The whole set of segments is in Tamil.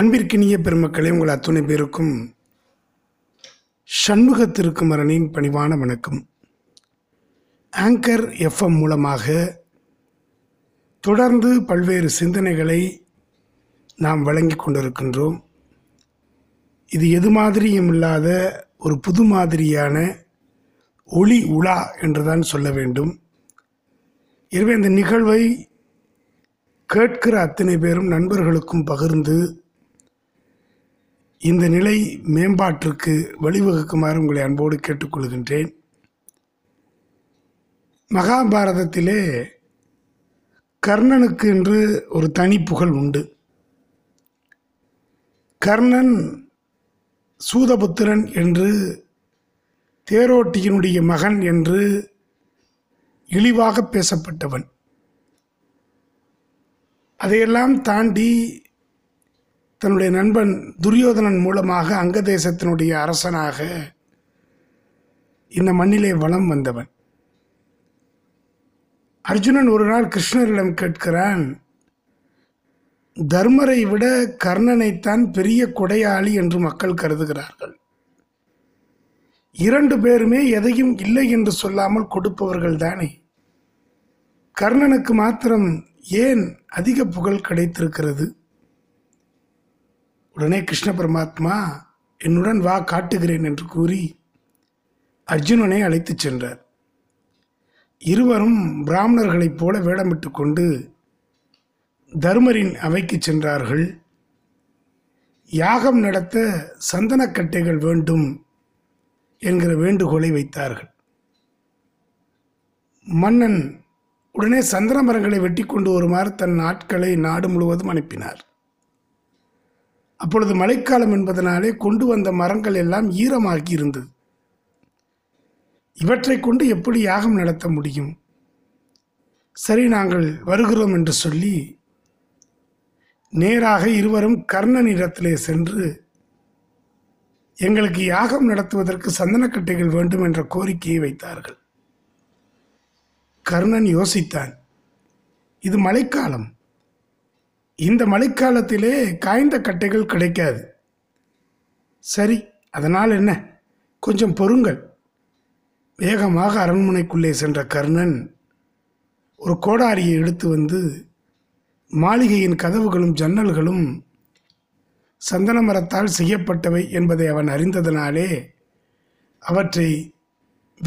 அன்பிற்கினிய பெருமக்களே, உங்கள் அத்துணை பேருக்கும் சண்முக திருக்குமரனின் பணிவான வணக்கம். ஆங்கர் எஃப்எம் மூலமாக தொடர்ந்து பல்வேறு சிந்தனைகளை நாம் வழங்கி கொண்டிருக்கின்றோம். இது எது மாதிரியும் இல்லாத ஒரு புது மாதிரியான ஒளி உலா என்றுதான் சொல்ல வேண்டும். எனவே இந்த நிகழ்வை கேட்கிற அத்தனை பேரும் நண்பர்களுக்கும் பகிர்ந்து இந்த நிலை மேம்பாட்டிற்கு வழிவகுக்குமாறு உங்களை அன்போடு கேட்டுக்கொள்கின்றேன். மகாபாரதத்திலே கர்ணனுக்கு என்று ஒரு தனி புகழ் உண்டு. கர்ணன் சூதபுத்திரன் என்று, தேரோட்டியினுடைய மகன் என்று இழிவாக பேசப்பட்டவன். அதையெல்லாம் தாண்டி தன்னுடைய நண்பன் துரியோதனன் மூலமாக அங்க தேசத்தினுடைய அரசனாக இந்த மண்ணிலே வலம் வந்தவன். அர்ஜுனன் ஒரு நாள் கிருஷ்ணரிடம் கேட்கிறான், தர்மரை விட கர்ணனைத்தான் பெரிய கொடையாளி என்று மக்கள் கருதுகிறார்கள். 2 பேருமே எதையும் இல்லை என்று சொல்லாமல் கொடுப்பவர்கள் தானே. கர்ணனுக்கு மாத்திரம் ஏன் அதிக புகழ் கிடைத்திருக்கிறது? உடனே கிருஷ்ண பரமாத்மா, என்னுடன் வா, காட்டுகிறேன் என்று கூறி அர்ஜுனனை அழைத்து சென்றார். இருவரும் பிராமணர்களைப் போல வேடமிட்டு கொண்டு தர்மரின் அவைக்கு சென்றார்கள். யாகம் நடத்த சந்தனக்கட்டைகள் வேண்டும் என்கிற வேண்டுகோளை வைத்தார்கள். மன்னன் உடனே சந்தன மரங்களை வெட்டி கொண்டு வருமாறு தன் ஆட்களை நாடு முழுவதும் அனுப்பினார். அப்பொழுது மழைக்காலம் என்பதனாலே கொண்டு வந்த மரங்கள் எல்லாம் ஈரமாகி இருந்தது. இவற்றை கொண்டு எப்படி யாகம் நடத்த முடியும்? சரி, நாங்கள் வருகிறோம் என்று சொல்லி நேராக இருவரும் கர்ணனிடத்திலே சென்று, எங்களுக்கு யாகம் நடத்துவதற்கு சந்தனக்கட்டைகள் வேண்டும் என்ற கோரிக்கையை வைத்தார்கள். கர்ணன் யோசித்தான், இது மழைக்காலம், இந்த மழைக்காலத்திலே காய்ந்த கட்டைகள் கிடைக்காது. சரி, அதனால் என்ன, கொஞ்சம் பொறுங்கள். வேகமாக அரண்மனைக்குள்ளே சென்ற கர்ணன் ஒரு கோடாரியை எடுத்து வந்து மாளிகையின் கதவுகளும் ஜன்னல்களும் சந்தன மரத்தால் செய்யப்பட்டவை என்பதை அவன் அறிந்ததனாலே அவற்றை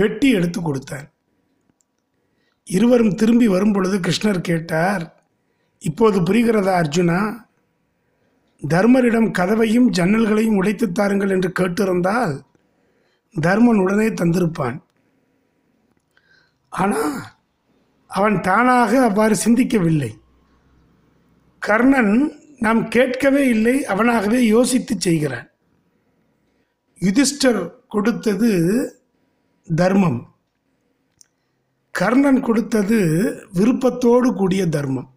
வெட்டி எடுத்து கொடுத்தான். இருவரும் திரும்பி வரும்பொழுது கிருஷ்ணர் கேட்டார், இப்போது புரிகிறதா அர்ஜுனா? தர்மரிடம் கதவையும் ஜன்னல்களையும் உடைத்து தாருங்கள் என்று கேட்டிருந்தால் தர்மன் உடனே தந்திருப்பான். ஆனால் அவன் தானாக அவ்வாறு சிந்திக்கவில்லை. கர்ணன் நாம் கேட்கவே இல்லை, அவனாகவே யோசித்து செய்கிறான். யுதிஷ்டர் கொடுத்தது தர்மம், கர்ணன் கொடுத்தது விருப்பத்தோடு கூடிய தர்மம்.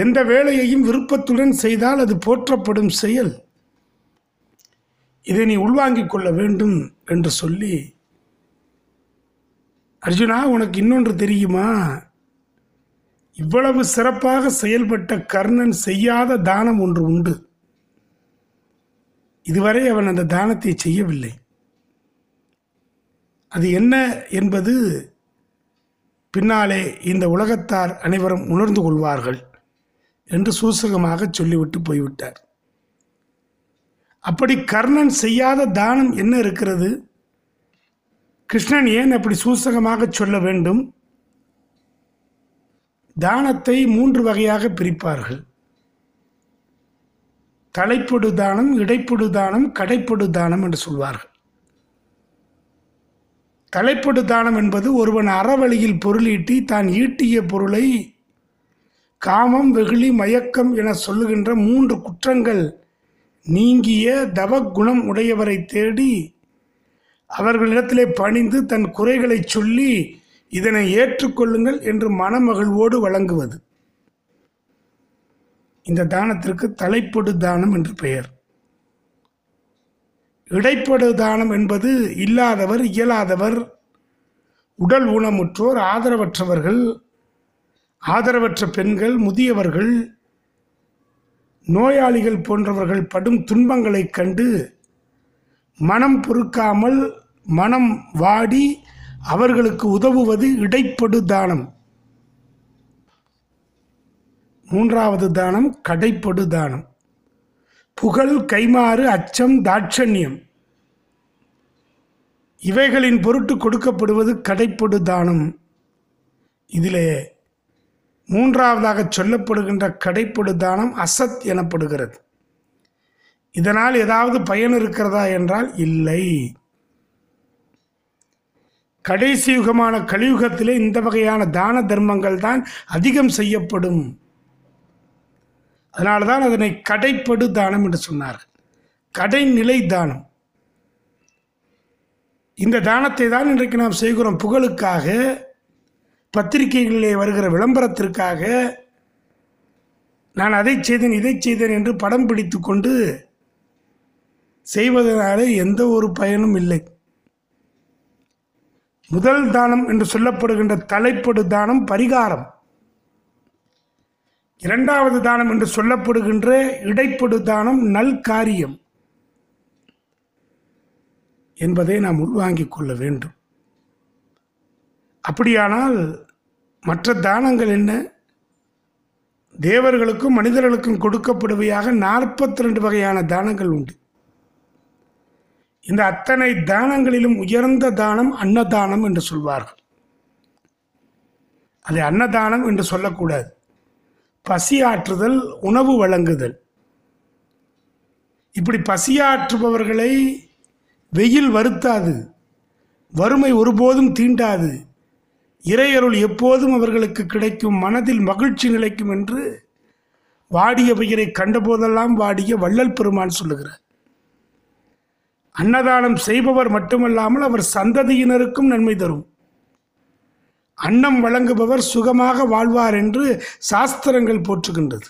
எந்த வேலையையும் விருப்பத்துடன் செய்தால் அது போற்றப்படும் செயல். இதை நீ உள்வாங்கிக் கொள்ள வேண்டும் என்று சொல்லி, அர்ஜுனா உனக்கு இன்னொன்று தெரியுமா, இவ்வளவு சிறப்பாக செயல்பட்ட கர்ணன் செய்யாத தானம் ஒன்று உண்டு. இதுவரை அவன் அந்த தானத்தை செய்யவில்லை. அது என்ன என்பது பின்னாலே இந்த உலகத்தார் அனைவரும் உணர்ந்து கொள்வார்கள் என்று சூசகமாக சொல்லிவிட்டு போய்விட்டார். அப்படி கர்ணன் செய்யாத தானம் என்ன இருக்கிறது? கிருஷ்ணன் ஏன் அப்படி சூசகமாக சொல்ல வேண்டும்? தானத்தை 3 வகையாக பிரிப்பார்கள். தலைப்படு தானம், இடைப்படு தானம், கடைப்படு தானம் என்று சொல்வார்கள். தலைப்படு தானம் என்பது ஒருவன் அறவழியில் பொருளீட்டி தான் ஈட்டிய பொருளை காமம், வெகுளி, மயக்கம் என சொல்லுகின்ற 3 குற்றங்கள் நீங்கிய தவக்குணம் உடையவரை தேடி அவர்களிடத்திலே பணிந்து தன் குறைகளை சொல்லி இதனை ஏற்றுக்கொள்ளுங்கள் என்று மனமகிழ்வோடு வழங்குவது. இந்த தானத்திற்கு தலைப்படு தானம் என்று பெயர். இடைப்படு தானம் என்பது இல்லாதவர், இயலாதவர், உடல் ஊனமுற்றோர், ஆதரவற்றவர்கள், ஆதரவற்ற பெண்கள், முதியவர்கள், நோயாளிகள் போன்றவர்கள் படும் துன்பங்களைக் கண்டு மனம் பொறுக்காமல் மனம் வாடி அவர்களுக்கு உதவுவது இடைப்படு தானம். மூன்றாவது தானம் கடைப்படு தானம். புகழ், கைமாறு, அச்சம், தாட்சண்யம் இவைகளின் பொருட்டு கொடுக்கப்படுவது கடைப்படு தானம். இதிலே மூன்றாவதாக சொல்லப்படுகின்ற கடைப்படு தானம் அசத் எனப்படுகிறது. இதனால் ஏதாவது பயன் இருக்கிறதா என்றால் இல்லை. கடைசி யுகமான கலியுகத்திலே இந்த வகையான தான தர்மங்கள் தான் அதிகம் செய்யப்படும். அதனால்தான் அதனை கடைப்படு தானம் என்று சொன்னார்கள். கடைநிலை தானம். இந்த தானத்தை தான் இன்றைக்கு நாம் செய்கிறோம். புகழுக்காக, பத்திரிகைகளிலே வருகிற விளம்பரத்திற்காக, நான் அதை செய்தேன் இதை செய்தேன் என்று படம் பிடித்து கொண்டு செய்வதனாலே எந்த ஒரு பயனும் இல்லை. முதல் தானம் என்று சொல்லப்படுகின்ற தலைப்படு தானம் பரிகாரம். இரண்டாவது தானம் என்று சொல்லப்படுகின்ற இடைப்படு தானம் நல்காரியம் என்பதை நாம் உள்வாங்கிக் கொள்ள வேண்டும். அப்படியானால் மற்ற தானங்கள் என்ன? தேவர்களுக்கும் மனிதர்களுக்கும் கொடுக்கப்படுவையாக 42 வகையான தானங்கள் உண்டு. இந்த அத்தனை தானங்களிலும் உயர்ந்த தானம் அன்னதானம் என்று சொல்வார்கள். அதை அன்னதானம் என்று சொல்லக்கூடாது. பசியாற்றுதல், உணவு வழங்குதல். இப்படி பசியாற்றுபவர்களை வெயில் வருத்தாது, வறுமை ஒருபோதும் தீண்டாது, இறையருள் எப்போதும் அவர்களுக்கு கிடைக்கும், மனதில் மகிழ்ச்சி நிலைக்கும் என்று வாடிய பெயரை கண்டபோதெல்லாம் வாடிய வள்ளல் பெருமான் சொல்லுகிறார். அன்னதானம் செய்பவர் மட்டுமல்லாமல் அவர் சந்ததியினருக்கும் நன்மை தரும், அன்னம் வழங்குபவர் சுகமாக வாழ்வார் என்று சாஸ்திரங்கள் போற்றுகின்றது.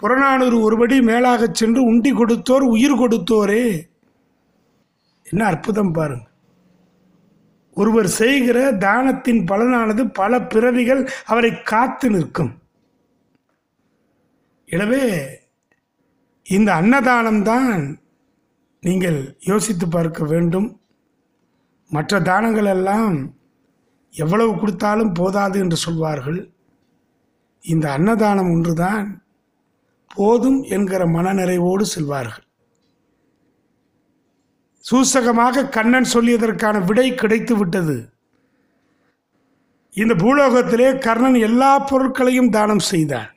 புறநானூறு ஒருபடி மேலாகச் சென்று உண்டி கொடுத்தோர் உயிர் கொடுத்தோரே. என்ன அற்புதம் பாருங்கள். ஒருவர் செய்கிற தானத்தின் பலனானது பல பிறவிகள் அவரை காத்து நிற்கும். எனவே இந்த அன்னதானம்தான் நீங்கள் யோசித்து பார்க்க வேண்டும். மற்ற தானங்கள் எல்லாம் எவ்வளவு கொடுத்தாலும் போதாது என்று சொல்வார்கள். இந்த அன்னதானம் ஒன்றுதான் போதும் என்கிற மனநிறைவோடு செல்வார்கள். சூசகமாக கண்ணன் சொல்லியதற்கான விடை கிடைத்து விட்டது. இந்த பூலோகத்திலே கர்ணன் எல்லா பொருட்களையும் தானம் செய்தான்.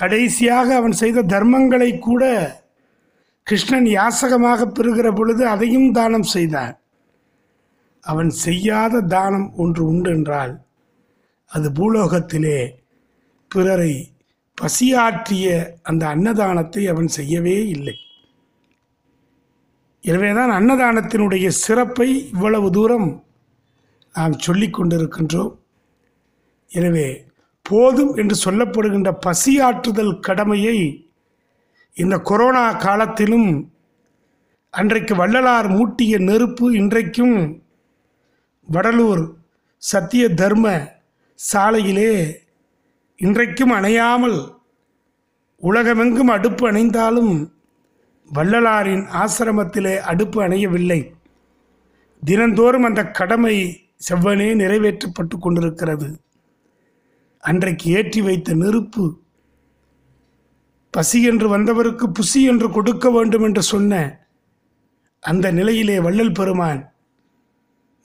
கடைசியாக அவன் செய்த தர்மங்களை கூட கிருஷ்ணன் யாசகமாக பெறுகிற பொழுது அதையும் தானம் செய்தான். அவன் செய்யாத தானம் ஒன்று உண்டு என்றால் அது பூலோகத்திலே பிறரை பசியாற்றிய அந்த அன்னதானத்தை அவன் செய்யவே இல்லை. எனவேதான் அன்னதானத்தினுடைய சிறப்பை இவ்வளவு தூரம் நாம் சொல்லிக் கொண்டிருக்கின்றோம். எனவே போதும் என்று சொல்லப்படுகின்ற பசியாற்றுதல் கடமையை இந்த கொரோனா காலத்திலும் அன்றைக்கு வள்ளலார் மூட்டிய நெருப்பு இன்றைக்கும் வடலூர் சத்திய தர்ம சாலையிலே இன்றைக்கும் அணையாமல், உலகமெங்கும் அடுப்பு அணைந்தாலும் வள்ளலாரின் ஆசிரமத்திலே அடுப்பு அணையவில்லை. தினந்தோறும் அந்த கடமை செவ்வனே நிறைவேற்றப்பட்டு கொண்டிருக்கிறது. அன்றைக்கு ஏற்றி வைத்த நெருப்பு, பசி என்று வந்தவருக்கு புசி என்று கொடுக்க வேண்டும் என்று சொன்ன அந்த நிலையிலே வள்ளல் பெருமான்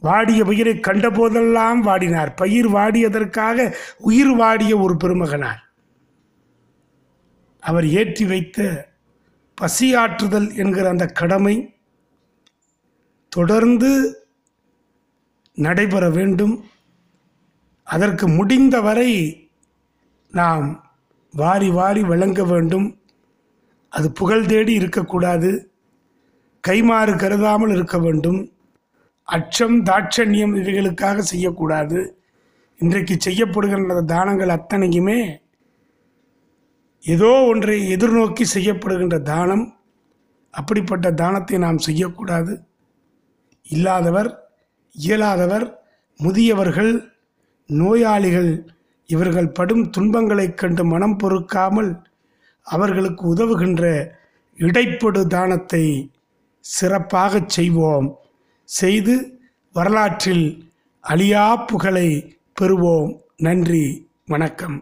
வாடிய பயிரை கண்டபோதெல்லாம் வாடினார். பயிர் வாடியதற்காக உயிர் வாடிய ஒரு பெருமகனார். அவர் ஏற்றி வைத்த பசியாற்றுதல் என்கிற அந்த கடமை தொடர்ந்து நடைபெற வேண்டும். அதற்கு முடிந்தவரை நாம் வாரி வாரி வழங்க வேண்டும். அது புகழ் தேடி இருக்கக்கூடாது. கைமாறு கருதாமல் இருக்க வேண்டும். அச்சம், தாட்சண்யம் இவைகளுக்காக செய்யக்கூடாது. இன்றைக்கு செய்யப்படுகின்ற தானங்கள் அத்தனைக்குமே ஏதோ ஒன்றை எதிர்நோக்கி செய்யப்படுகின்ற தானம். அப்படிப்பட்ட தானத்தை நாம் செய்யக்கூடாது. இல்லாதவர், இயலாதவர், முதியவர்கள், நோயாளிகள் இவர்கள் படும் துன்பங்களைக் கண்டு மனம் பொறுக்காமல் அவர்களுக்கு உதவுகின்ற இடைப்படு தானத்தை சிறப்பாக செய்வோம். செய்து வரலாற்றில் அழியா புகழை பெறுவோம். நன்றி, வணக்கம்.